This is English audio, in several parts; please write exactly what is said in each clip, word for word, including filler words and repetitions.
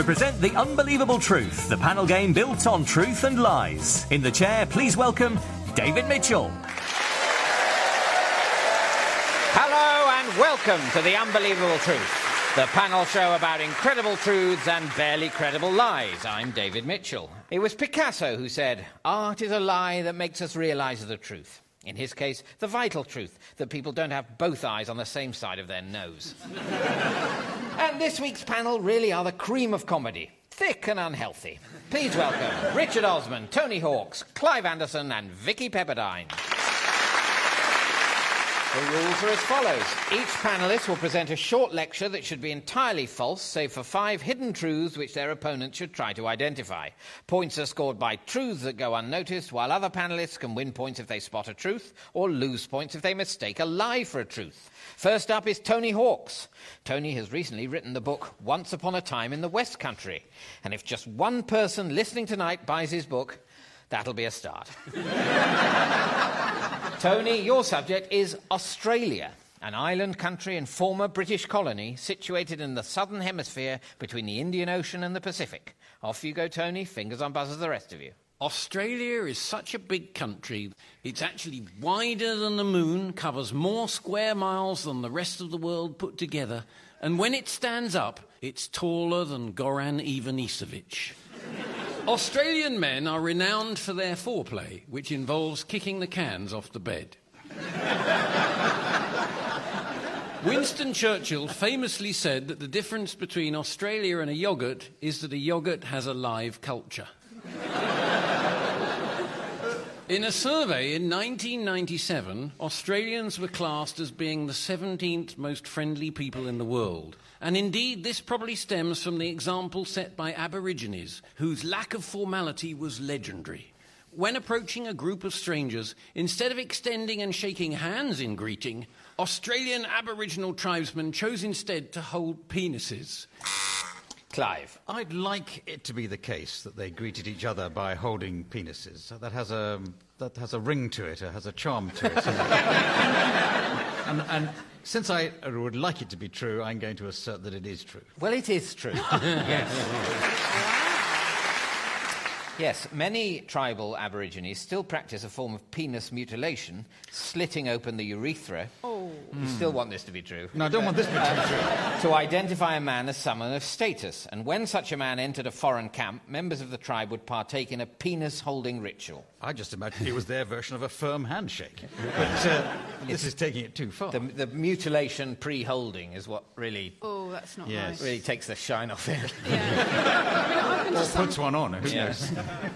We present The Unbelievable Truth, the panel game built on truth and lies. In the chair, please welcome David Mitchell. Hello and welcome to The Unbelievable Truth, the panel show about incredible truths and barely credible lies. I'm David Mitchell. It was Picasso who said, "Art is a lie that makes us realise the truth." In his case, the vital truth that people don't have both eyes on the same side of their nose. And this week's panel really are the cream of comedy, thick and unhealthy. Please welcome Richard Osman, Tony Hawks, Clive Anderson and Vicky Pepperdine. The rules are as follows. Each panellist will present a short lecture that should be entirely false, save for five hidden truths which their opponent should try to identify. Points are scored by truths that go unnoticed, while other panellists can win points if they spot a truth, or lose points if they mistake a lie for a truth. First up is Tony Hawks. Tony has recently written the book Once Upon a Time in the West Country. And if just one person listening tonight buys his book, that'll be a start. Tony, your subject is Australia, an island country and former British colony situated in the southern hemisphere between the Indian Ocean and the Pacific. Off you go, Tony. Fingers on buzzers, the rest of you. Australia is such a big country. It's actually wider than the moon, covers more square miles than the rest of the world put together, and when it stands up, it's taller than Goran Ivanišević. Australian men are renowned for their foreplay, which involves kicking the cans off the bed. Winston Churchill famously said that the difference between Australia and a yoghurt is that a yoghurt has a live culture. In a survey in nineteen ninety-seven, Australians were classed as being the seventeenth most friendly people in the world. And indeed, this probably stems from the example set by Aborigines, whose lack of formality was legendary. When approaching a group of strangers, instead of extending and shaking hands in greeting, Australian Aboriginal tribesmen chose instead to hold penises. Clive. I'd like it to be the case that they greeted each other by holding penises. That has a, that has a ring to it, it has a charm to it. and, and since I would like it to be true, I'm going to assert that it is true. Well, it is true. Yes. Yes, many tribal Aborigines still practice a form of penis mutilation, slitting open the urethra. Oh. You mm. still want this to be true. No, I don't uh, want this to be uh, true. To identify a man as someone of status. And when such a man entered a foreign camp, members of the tribe would partake in a penis-holding ritual. I just imagine it was their version of a firm handshake. But uh, this is taking it too far. The, the mutilation pre-holding is what really... Oh, that's not yes. nice. ...really takes the shine off it. Yeah. I mean, or some... puts one on, who yeah. knows?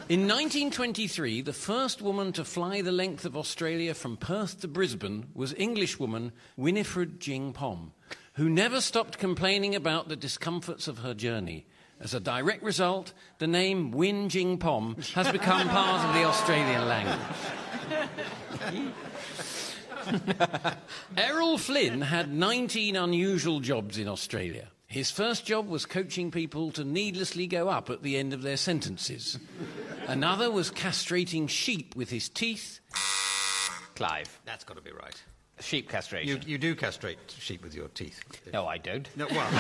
In nineteen twenty-three, the first woman to fly the length of Australia from Perth to Brisbane was Englishwoman Winifred Jing Pom, who never stopped complaining about the discomforts of her journey. As a direct result, the name Win Jing Pom has become part of the Australian language. Errol Flynn had nineteen unusual jobs in Australia. His first job was coaching people to needlessly go up at the end of their sentences. Another was castrating sheep with his teeth. Clive. That's got to be right. Sheep castration. You, you do castrate sheep with your teeth. No, I don't. No, well...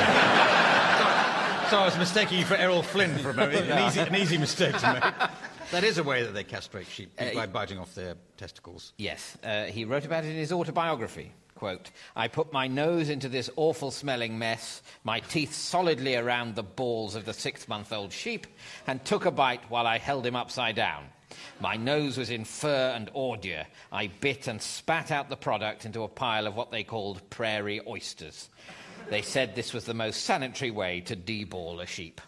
so, so I was mistaking you for Errol Flynn for a moment. An easy, an easy mistake to make. That is a way that they castrate sheep, uh, by biting off their testicles. Yes. Uh, he wrote about it in his autobiography. Quote, "I put my nose into this awful-smelling mess, my teeth solidly around the balls of the six-month-old sheep, and took a bite while I held him upside down. My nose was in fur and ordure. I bit and spat out the product into a pile of what they called prairie oysters. They said this was the most sanitary way to deball a sheep."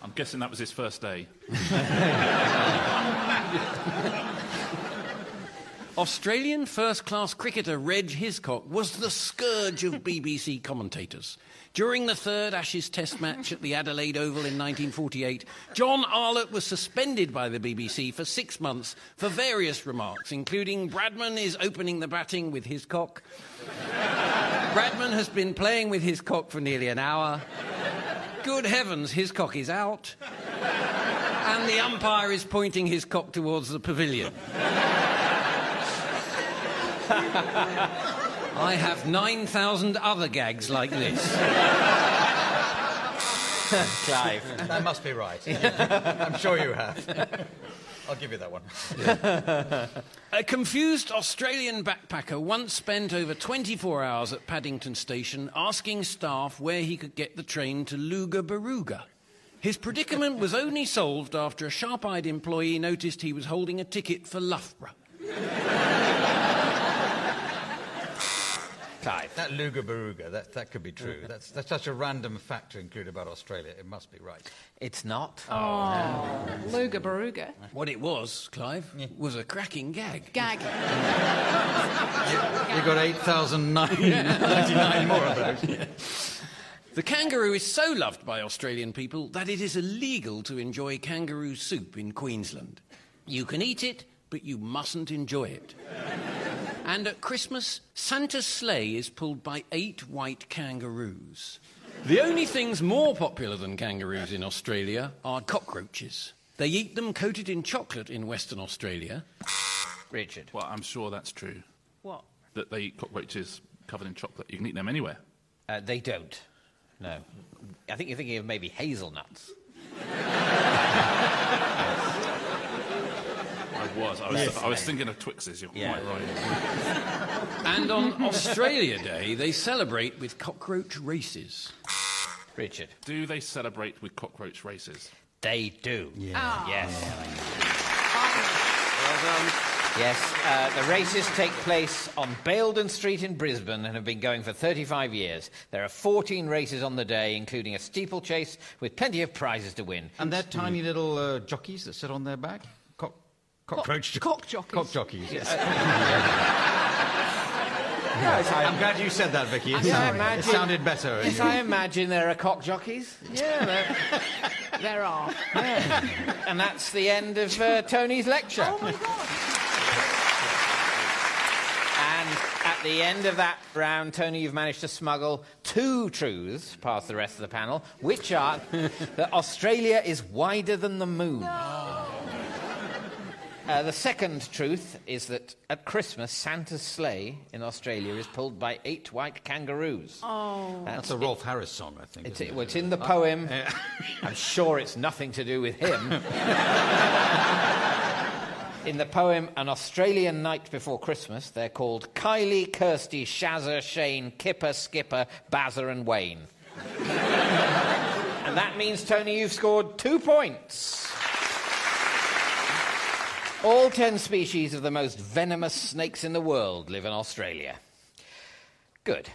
I'm guessing that was his first day. Australian first-class cricketer Reg Hiscock was the scourge of B B C commentators. During the third Ashes Test match at the Adelaide Oval in nineteen forty-eight, John Arlott was suspended by the B B C for six months for various remarks, including "Bradman is opening the batting with his cock," "Bradman has been playing with his cock for nearly an hour," "Good heavens, his cock is out," and "The umpire is pointing his cock towards the pavilion." I have nine thousand other gags like this. Clive. That must be right. I'm sure you have. I'll give you that one. Yeah. A confused Australian backpacker once spent over twenty-four hours at Paddington Station asking staff where he could get the train to Luga Baruga. His predicament was only solved after a sharp-eyed employee noticed he was holding a ticket for Loughborough. Clive. That Luga Baruga, that, that could be true. That's, that's such a random fact to include about Australia. It must be right. It's not. Oh, no. Luga Baruga. What it was, Clive, yeah. was a cracking gag. Gag. you, you got eight thousand nine hundred ninety-nine more of those. Yeah. The kangaroo is so loved by Australian people that it is illegal to enjoy kangaroo soup in Queensland. You can eat it, but you mustn't enjoy it. And at Christmas, Santa's sleigh is pulled by eight white kangaroos. The only things more popular than kangaroos in Australia are cockroaches. They eat them coated in chocolate in Western Australia. Richard. Well, I'm sure that's true. What? That they eat cockroaches covered in chocolate. You can eat them anywhere. Uh, they don't. No. I think you're thinking of maybe hazelnuts. Was. I was, yes, I was thinking of Twixes, you're yeah. quite right. And on Australia Day, they celebrate with cockroach races. Richard. Do they celebrate with cockroach races? They do. Yeah. Oh. Yes. Oh. Well done. Yes. Uh, the races take place on Baildon Street in Brisbane and have been going for thirty-five years. There are fourteen races on the day, including a steeplechase with plenty of prizes to win. And they're tiny mm. little uh, jockeys that sit on their back? Cockroach Cock jockeys. Cock jockeys, yes. yes. I'm glad you said that, Vicky. It, I imagine, it sounded better. Yes, I imagine there are cock jockeys. Yeah, there, there are. Yeah. And that's the end of uh, Tony's lecture. Oh, my God. At the end of that round, Tony, you've managed to smuggle two truths past the rest of the panel, which are that Australia is wider than the moon. No. Uh, the second truth is that at Christmas, Santa's sleigh in Australia is pulled by eight white kangaroos. Oh. That's, That's a Rolf Harris song, I think. It's, it, it? Well, it's in the poem. Uh, I'm sure it's nothing to do with him. In the poem, An Australian Night Before Christmas, they're called Kylie, Kirsty, Shazza, Shane, Kipper, Skipper, Bazza and Wayne. And that means, Tony, you've scored two points. All ten species of the most venomous snakes in the world live in Australia. Good.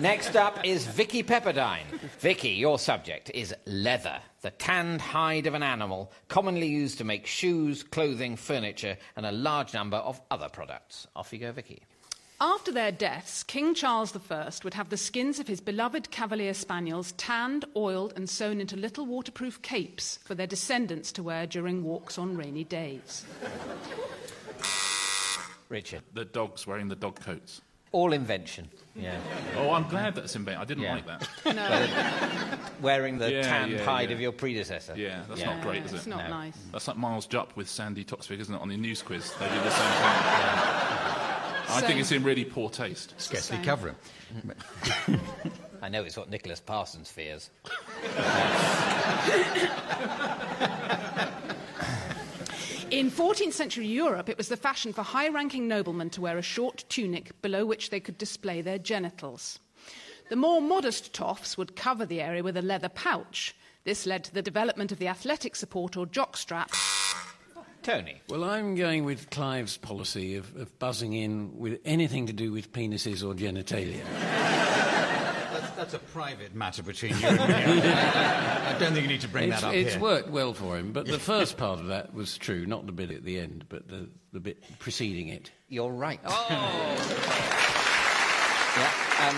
Next up is Vicky Pepperdine. Vicky, your subject is leather, the tanned hide of an animal, commonly used to make shoes, clothing, furniture, and a large number of other products. Off you go, Vicky. After their deaths, King Charles the First would have the skins of his beloved Cavalier Spaniels tanned, oiled and sewn into little waterproof capes for their descendants to wear during walks on rainy days. Richard. The dogs wearing the dog coats. All invention. Yeah. Oh, I'm glad that's invention. I didn't yeah. like that. No. Well, wearing the yeah, tanned yeah, hide yeah. of your predecessor. Yeah, that's yeah. not great, yeah, is it? It's not no. nice. That's like Miles Jupp with Sandy Toksvig, isn't it, on the news quiz? They do the same thing. Yeah. I Same. think it's in really poor taste. Scarcely Same. cover him. I know it's what Nicholas Parsons fears. In fourteenth century Europe, it was the fashion for high-ranking noblemen to wear a short tunic below which they could display their genitals. The more modest toffs would cover the area with a leather pouch. This led to the development of the athletic support or jockstrap. Tony. Well, I'm going with Clive's policy of, of buzzing in with anything to do with penises or genitalia. that's, that's a private matter between you and me. I, I, I don't think you need to bring it's, that up it's here. It's worked well for him, but the first part of that was true, not the bit at the end, but the, the bit preceding it. You're right. Oh! yeah, um...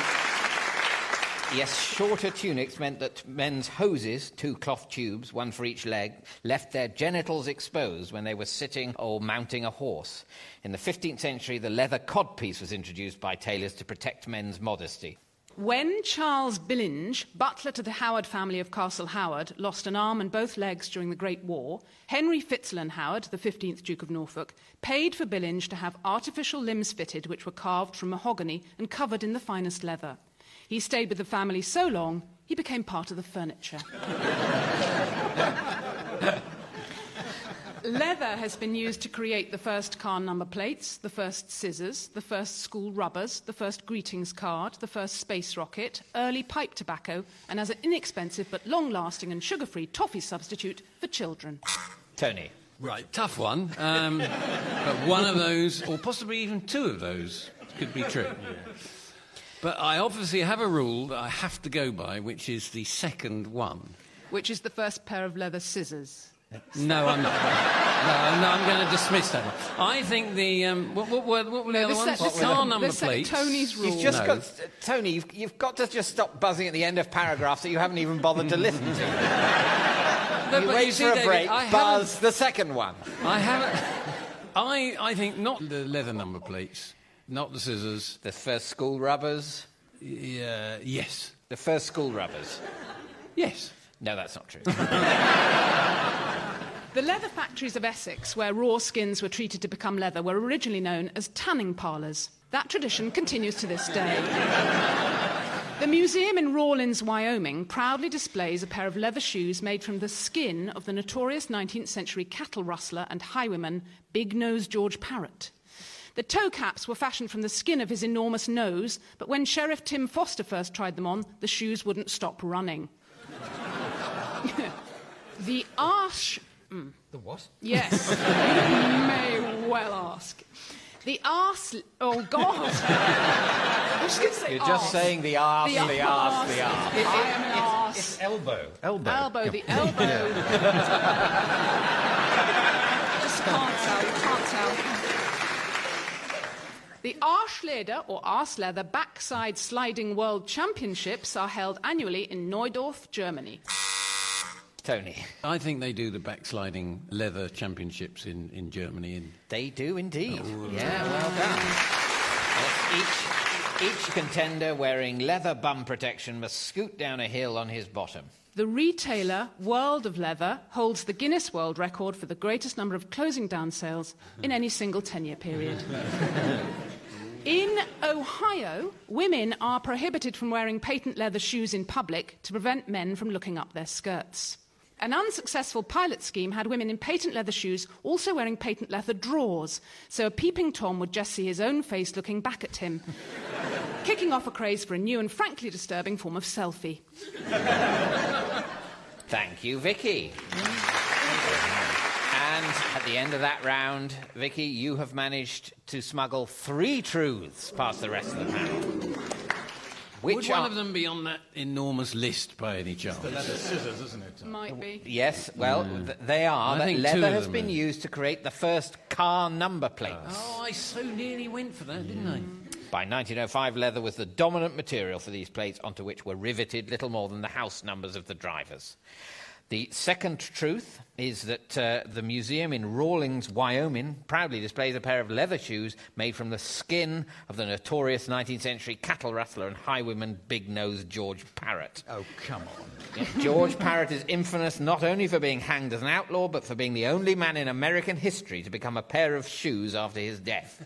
Yes, shorter tunics meant that men's hoses, two cloth tubes, one for each leg, left their genitals exposed when they were sitting or mounting a horse. In the fifteenth century, the leather codpiece was introduced by tailors to protect men's modesty. When Charles Billinge, butler to the Howard family of Castle Howard, lost an arm and both legs during the Great War, Henry Fitzalan Howard, the fifteenth Duke of Norfolk, paid for Billinge to have artificial limbs fitted which were carved from mahogany and covered in the finest leather. He stayed with the family so long, he became part of the furniture. Leather has been used to create the first car number plates, the first scissors, the first school rubbers, the first greetings card, the first space rocket, early pipe tobacco, and as an inexpensive but long-lasting and sugar-free toffee substitute for children. Tony. Right, tough one. Um, but one of those, or possibly even two of those, could be true. Yeah. But I obviously have a rule that I have to go by, which is the second one. Which is the first pair of leather scissors. No, I'm not. No, no, I'm going to dismiss that one. I think the... Um, what, what, what, what were the no, other ones? Set, the car set, number plates. Tony's rule. You've just no. got, uh, Tony, you've, you've got to just stop buzzing at the end of paragraphs that you haven't even bothered to listen to. No, you wait you see, for a David, break, I buzz the second one. I haven't... I, I think not the leather number plates, not the scissors. The first school rubbers? Yeah, yes. The first school rubbers? Yes. No, that's not true. The leather factories of Essex, where raw skins were treated to become leather, were originally known as tanning parlours. That tradition continues to this day. The museum in Rawlins, Wyoming, proudly displays a pair of leather shoes made from the skin of the notorious nineteenth century cattle rustler and highwayman Big Nose George Parrott. The toe caps were fashioned from the skin of his enormous nose, but when Sheriff Tim Foster first tried them on, the shoes wouldn't stop running. The arse... Mm. The what? Yes. You may well ask. The arse... Oh, God. I was going to say You're arse. Just saying the arse, the, the arse, the arse. It, it, I am an it's, arse. It's elbow. Elbow. Elbow, the elbow. Just can't tell, you can't tell. The Arschleder, or arse leather, backside sliding world championships are held annually in Neudorf, Germany. Tony. I think they do the backsliding leather championships in, in Germany. And they do indeed. Oh, yeah, well done. Each, each contender wearing leather bum protection must scoot down a hill on his bottom. The retailer, World of Leather, holds the Guinness World Record for the greatest number of closing down sales in any single ten-year period. In Ohio, women are prohibited from wearing patent leather shoes in public to prevent men from looking up their skirts. An unsuccessful pilot scheme had women in patent leather shoes also wearing patent leather drawers, so a peeping Tom would just see his own face looking back at him, kicking off a craze for a new and frankly disturbing form of selfie. Thank you, Vicky. And at the end of that round, Vicky, you have managed to smuggle three truths past the rest of the panel. Which Would one are... of them be on that enormous list by any chance? It's the leather scissors, isn't it? Might be. Yes, well, mm. th they are. That leather has been are. used to create the first car number plates. Oh, I so nearly went for that, mm. didn't I? By nineteen oh five, leather was the dominant material for these plates, onto which were riveted little more than the house numbers of the drivers. The second truth is that uh, the museum in Rawlins, Wyoming, proudly displays a pair of leather shoes made from the skin of the notorious nineteenth century cattle rustler and highwayman Big Nose George Parrott. Oh, come on. George Parrott is infamous not only for being hanged as an outlaw, but for being the only man in American history to become a pair of shoes after his death.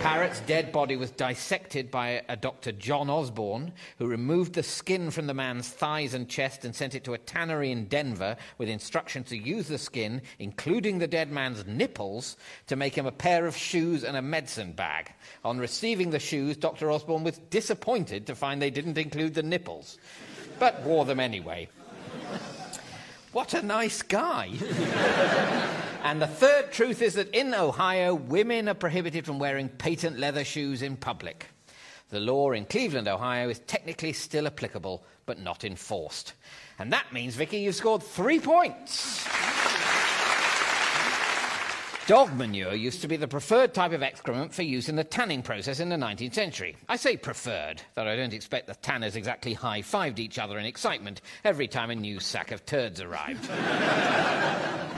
Parrott's dead body was dissected by a Dr John Osborne, who removed the skin from the man's thighs and chest and sent it to a tannery in Denver with instructions to use the skin, including the dead man's nipples, to make him a pair of shoes and a medicine bag. On receiving the shoes, Doctor Osborne was disappointed to find they didn't include the nipples, but wore them anyway. What a nice guy. And the third truth is that in Ohio, women are prohibited from wearing patent leather shoes in public. The law in Cleveland, Ohio, is technically still applicable, but not enforced. And that means, Vicky, you've scored three points. Dog manure used to be the preferred type of excrement for use in the tanning process in the nineteenth century. I say preferred, though I don't expect the tanners exactly high-fived each other in excitement every time a new sack of turds arrived.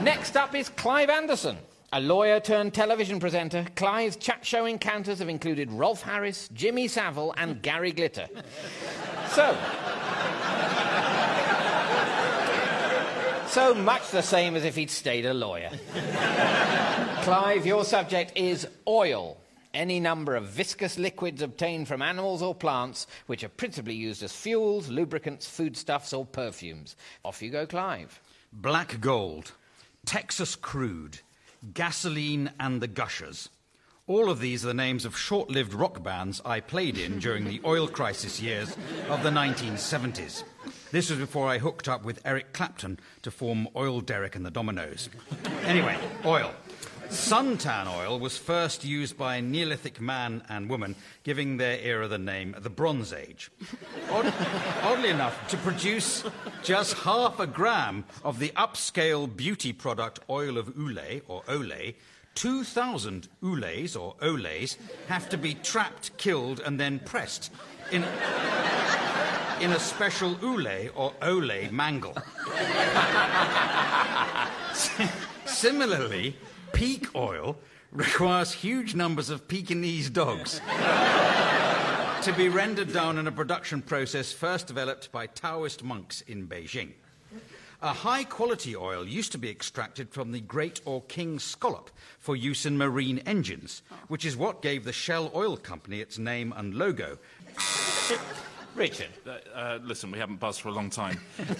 Next up is Clive Anderson. A lawyer-turned-television presenter, Clive's chat show encounters have included Rolf Harris, Jimmy Savile and Gary Glitter. So... So much the same as if he'd stayed a lawyer. Clive, your subject is oil. any number of viscous liquids obtained from animals or plants, which are principally used as fuels, lubricants, foodstuffs or perfumes. Off you go, Clive. Black gold, Texas crude, gasoline and the Gushers. All of these are the names of short-lived rock bands I played in during the oil crisis years of the nineteen seventies. This was before I hooked up with Eric Clapton to form Oil Derrick and the Dominoes. Anyway, oil. Suntan oil was first used by Neolithic man and woman, giving their era the name the Bronze Age. Odd, oddly enough, to produce just half a gram of the upscale beauty product oil of Olay, or Olay, two thousand Olays, or Olays, have to be trapped, killed, and then pressed in, in a special Olay, or Olay, mangle. Similarly, peak oil requires huge numbers of Pekingese dogs to be rendered down in a production process first developed by Taoist monks in Beijing. A high-quality oil used to be extracted from the great or king scallop for use in marine engines, which is what gave the Shell Oil Company its name and logo. Richard. Uh, uh, listen, we haven't buzzed for a long time,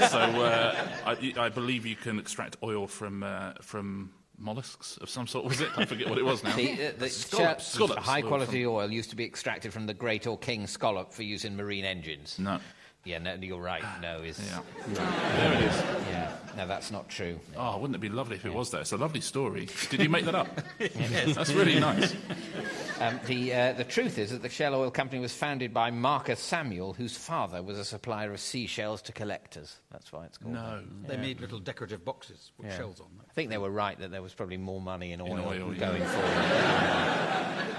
so uh, I, I believe you can extract oil from uh, from... mollusks of some sort, was it? I forget what it was now. The, uh, the scallops. Scallops. High-quality oil, oil used to be extracted from the great or king scallop for use in marine engines. No. Yeah, no, you're right. No is... Yeah. Right. There it is. Yeah. No, that's not true. Oh, wouldn't it be lovely if it yeah. was, though? It's a lovely story. Did you make that up? Yes. That's really nice. Um, the, uh, the truth is that the Shell Oil Company was founded by Marcus Samuel, whose father was a supplier of seashells to collectors. That's why it's called No. That. They yeah. made little decorative boxes with yeah. shells on them. I think they were right that there was probably more money in oil, in oil going yeah. forward.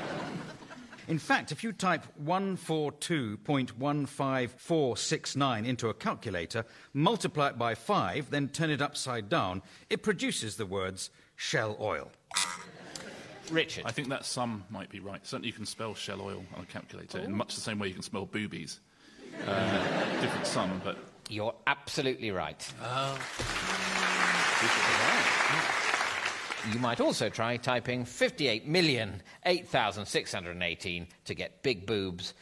In fact, if you type one forty-two point one five four six nine into a calculator, multiply it by five, then turn it upside down, it produces the words Shell Oil. Richard. I think that sum might be right. Certainly you can spell Shell Oil on a calculator oh. in much the same way you can spell boobies. Uh, different sum, but... You're absolutely right. Oh. You might also try typing fifty-eight million eight thousand six hundred eighteen to get big boobs.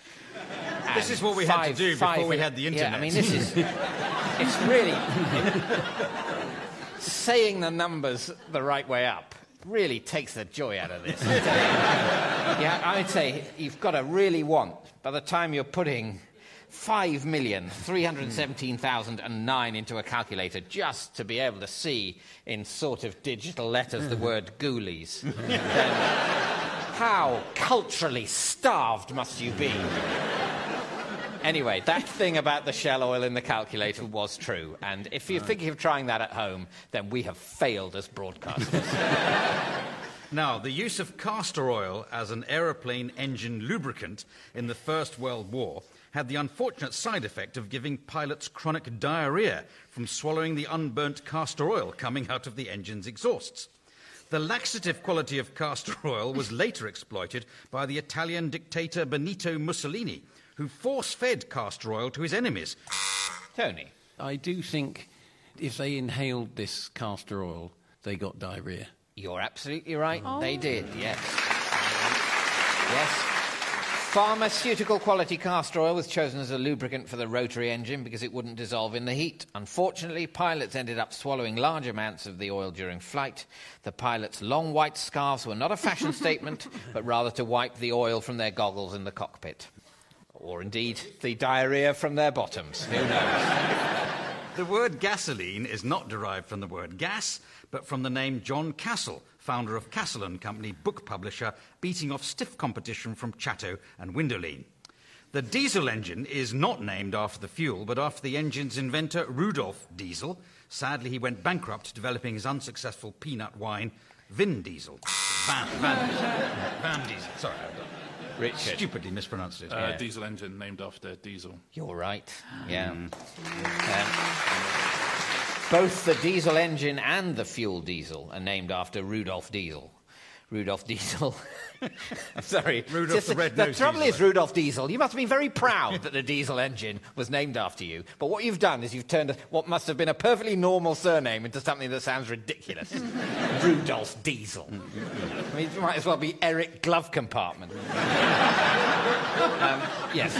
This is what we five, had to do before we had the internet. Yeah, I mean, this is... it's really... It, saying the numbers the right way up really takes the joy out of this. Yeah, I would say you've got to really want, by the time you're putting five million three hundred seventeen thousand nine into a calculator just to be able to see in sort of digital letters the word ghoulies, then how culturally starved must you be? Anyway, that thing about the shell oil in the calculator was true, and if you're thinking of trying that at home, then we have failed as broadcasters. Now, the use of castor oil as an aeroplane engine lubricant in the First World War had the unfortunate side effect of giving pilots chronic diarrhoea from swallowing the unburnt castor oil coming out of the engine's exhausts. The laxative quality of castor oil was later exploited by the Italian dictator Benito Mussolini, who force-fed castor oil to his enemies. Tony. I do think if they inhaled this castor oil, they got diarrhoea. You're absolutely right. Oh. They did, yes. Yes. Pharmaceutical-quality castor oil was chosen as a lubricant for the rotary engine because it wouldn't dissolve in the heat. Unfortunately, pilots ended up swallowing large amounts of the oil during flight. The pilots' long white scarves were not a fashion statement, but rather to wipe the oil from their goggles in the cockpit. Or indeed, the diarrhoea from their bottoms. Who knows? The word gasoline is not derived from the word gas, but from the name John Castle, founder of Castle and Company, book publisher, beating off stiff competition from Chatto and Windoline. The diesel engine is not named after the fuel, but after the engine's inventor, Rudolf Diesel. Sadly, he went bankrupt developing his unsuccessful peanut wine, Vin Diesel. Van, van, van Diesel. Sorry, I've done. Richard. Stupidly mispronounced it. Uh, yeah. Diesel engine named after Diesel. You're right. Yeah. Mm. Um, both the diesel engine and the fuel diesel are named after Rudolf Diesel. Rudolf Diesel. Sorry. Rudolf Just, the red The trouble Diesel. Is, Rudolf Diesel, you must have been very proud that the diesel engine was named after you. But what you've done is you've turned a, what must have been a perfectly normal surname into something that sounds ridiculous. Rudolf Diesel. I mean, it might as well be Eric Glove Compartment. um, yes.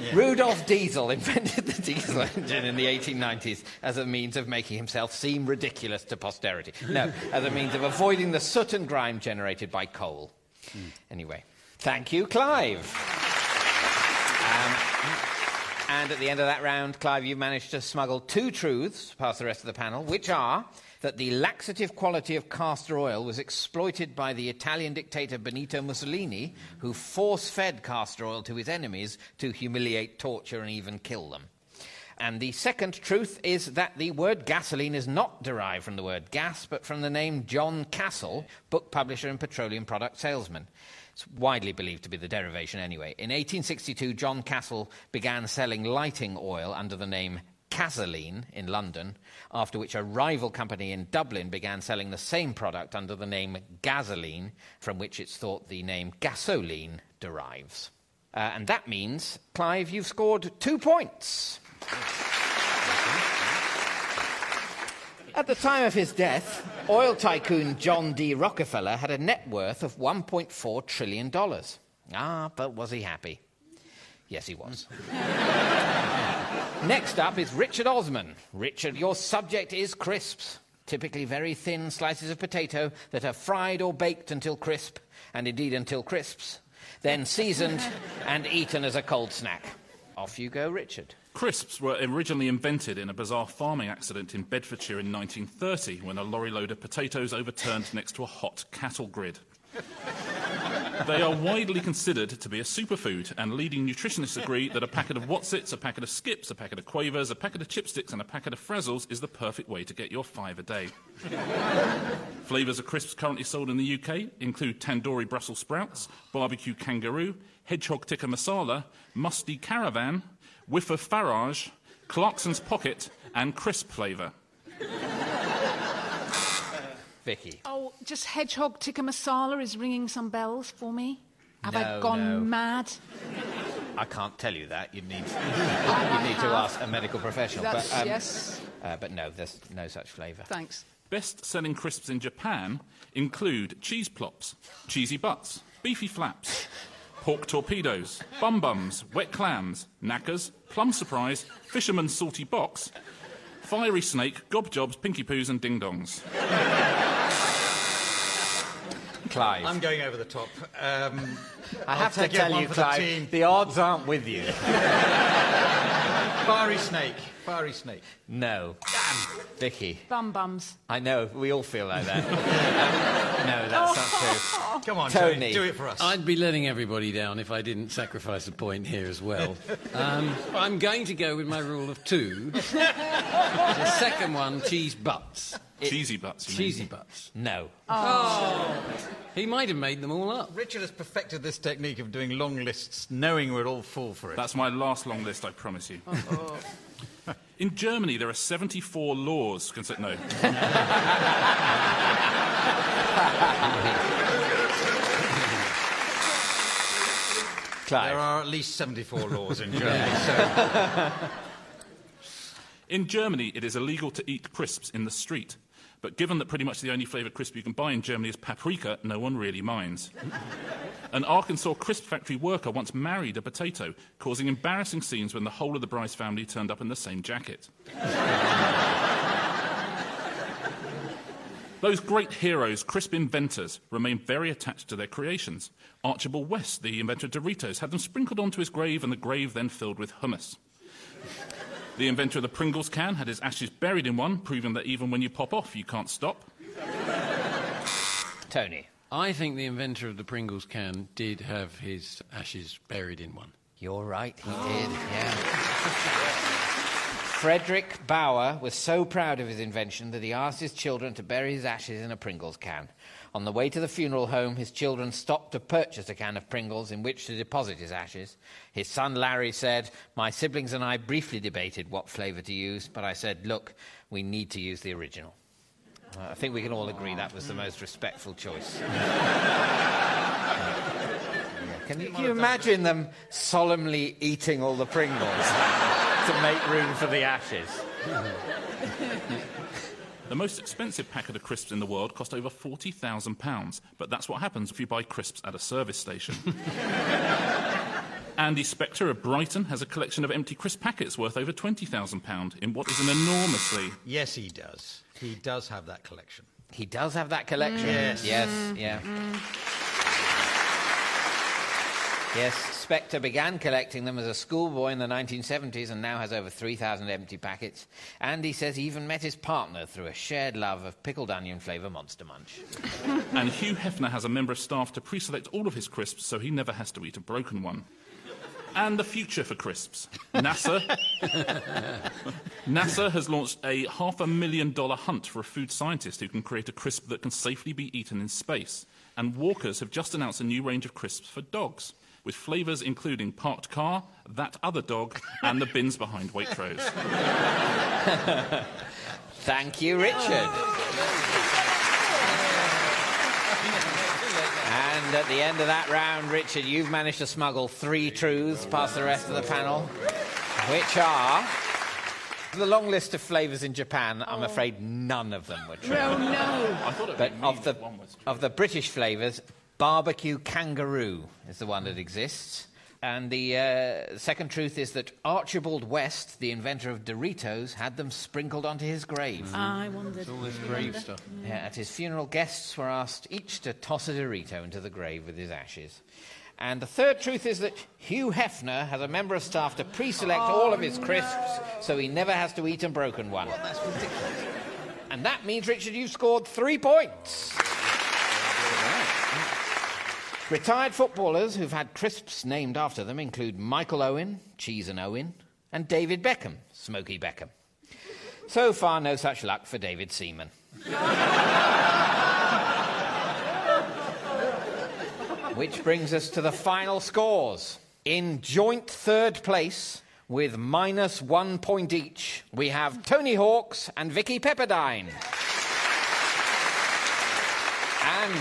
Yeah. Rudolf Diesel invented the diesel engine in the eighteen nineties as a means of making himself seem ridiculous to posterity. No, as a means of avoiding the soot and grime generated by coal. Mm. Anyway, thank you, Clive. Um, and at the end of that round, Clive, you managed to smuggle two truths past the rest of the panel, which are that the laxative quality of castor oil was exploited by the Italian dictator Benito Mussolini, who force-fed castor oil to his enemies to humiliate, torture and even kill them. And the second truth is that the word gasoline is not derived from the word gas, but from the name John Castle, book publisher and petroleum product salesman. It's widely believed to be the derivation anyway. In eighteen sixty-two, John Castle began selling lighting oil under the name Casaline in London, after which a rival company in Dublin began selling the same product under the name gasoline, from which it's thought the name gasoline derives. Uh, and that means, Clive, you've scored two points. At the time of his death, oil tycoon John D. Rockefeller had a net worth of one point four trillion dollars. Ah, but was he happy? Yes, he was. Next up is Richard Osman. Richard, your subject is crisps. Typically very thin slices of potato that are fried or baked until crisp, and indeed until crisps, then seasoned and eaten as a cold snack. Off you go, Richard. Crisps were originally invented in a bizarre farming accident in Bedfordshire in nineteen thirty when a lorry load of potatoes overturned next to a hot cattle grid. They are widely considered to be a superfood, and leading nutritionists agree that a packet of Wotsits, a packet of Skips, a packet of Quavers, a packet of Chipsticks and a packet of Frazzles is the perfect way to get your five a day. Flavours of crisps currently sold in the U K include Tandoori Brussels Sprouts, Barbecue Kangaroo, Hedgehog Tikka Masala, Musty Caravan, Whiff of Farage, Clarkson's Pocket and crisp flavour. Vicky. Oh, just Hedgehog Tikka Masala is ringing some bells for me. Have no, I gone no. mad? I can't tell you that. You'd need, you'd need to ask a medical professional. That's, but, um, yes. Uh, but no, there's no such flavour. Thanks. Best-selling crisps in Japan include Cheese Plops, Cheesy Butts, Beefy Flaps, Pork Torpedoes, Bum Bums, Wet Clams, Knackers, Plum Surprise, Fisherman's Salty Box, Fiery Snake, Gob Jobs, Pinky Poos and Ding Dongs. Clive. I'm going over the top. Um, I have to tell you, Clive, the, the odds aren't with you. Fiery Snake. Fiery Snake. No. Damn. Vicky. Bum Bums. I know, we all feel like that. No, that's oh. not true. Come on, Tony. Tony. Do it for us. I'd be letting everybody down if I didn't sacrifice a point here as well. um, I'm going to go with my rule of two. The second one, Cheese Butts. It, cheesy butts. Cheesy butts. No. Oh. He might have made them all up. Richard has perfected this technique of doing long lists, knowing we'd all fall for it. That's my last long list, I promise you. Oh. In Germany, there are seventy-four laws. No. Clive. There are at least seventy-four laws in Germany. Yeah. So. In Germany, it is illegal to eat crisps in the street. But given that pretty much the only flavoured crisp you can buy in Germany is paprika, no one really minds. An Arkansas crisp factory worker once married a potato, causing embarrassing scenes when the whole of the bride's family turned up in the same jacket. Those great heroes, crisp inventors, remain very attached to their creations. Archibald West, the inventor of Doritos, had them sprinkled onto his grave and the grave then filled with hummus. The inventor of the Pringles can had his ashes buried in one, proving that even when you pop off, you can't stop. Tony. I think the inventor of the Pringles can did have his ashes buried in one. You're right, he oh. did, yeah. Frederick Bauer was so proud of his invention that he asked his children to bury his ashes in a Pringles can. On the way to the funeral home, his children stopped to purchase a can of Pringles in which to deposit his ashes. His son Larry said, "My siblings and I briefly debated what flavour to use, but I said, look, we need to use the original." Uh, I think we can all agree that was the most respectful choice. Can you, can you imagine them solemnly eating all the Pringles to make room for the ashes? The most expensive packet of crisps in the world cost over forty thousand pounds, but that's what happens if you buy crisps at a service station. Andy Spector of Brighton has a collection of empty crisp packets worth over twenty thousand pounds in what is an enormously... Yes, he does. He does have that collection. He does have that collection? Mm. Yes. Yes, mm. yeah. Mm. Yes, Spector began collecting them as a schoolboy in the nineteen seventies and now has over three thousand empty packets. And he says he even met his partner through a shared love of pickled onion flavour Monster Munch. And Hugh Hefner has a member of staff to pre-select all of his crisps so he never has to eat a broken one. And the future for crisps. NASA... NASA has launched a half a million dollar hunt for a food scientist who can create a crisp that can safely be eaten in space. And Walkers have just announced a new range of crisps for dogs, with flavours including parked car, that other dog, and the bins behind Waitrose. Thank you, Richard. And at the end of that round, Richard, you've managed to smuggle three truths past the rest of the panel, which are... The long list of flavours in Japan, I'm oh. afraid none of them were true. No, no. I thought it but of the, one was true. Of the British flavours... Barbecue Kangaroo is the one that exists. And the uh, second truth is that Archibald West, the inventor of Doritos, had them sprinkled onto his grave. Mm. I wondered. It's all this grave stuff. Mm. Yeah, at his funeral, guests were asked each to toss a Dorito into the grave with his ashes. And the third truth is that Hugh Hefner has a member of staff to pre-select oh, all of his crisps no. so he never has to eat a broken one. Well, that's ridiculous. And that means, Richard, you've scored three points. Retired footballers who've had crisps named after them include Michael Owen, Cheese and Owen, and David Beckham, Smokey Beckham. So far, no such luck for David Seaman. Which brings us to the final scores. In joint third place, with minus one point each, we have Tony Hawks and Vicky Pepperdine. And...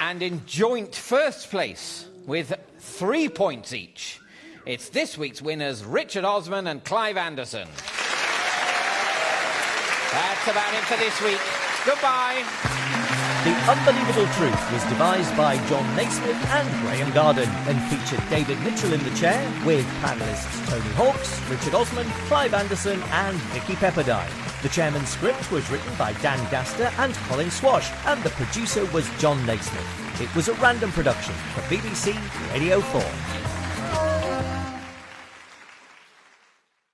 And in joint first place, with three points each, it's this week's winners, Richard Osman and Clive Anderson. That's about it for this week. Goodbye. The Unbelievable Truth was devised by John Naismith and Graham Garden and featured David Mitchell in the chair with panellists Tony Hawks, Richard Osman, Clive Anderson and Vicky Pepperdine. The chairman's script was written by Dan Gaster and Colin Swash, and the producer was John Naismith. It was a Random production for B B C Radio four.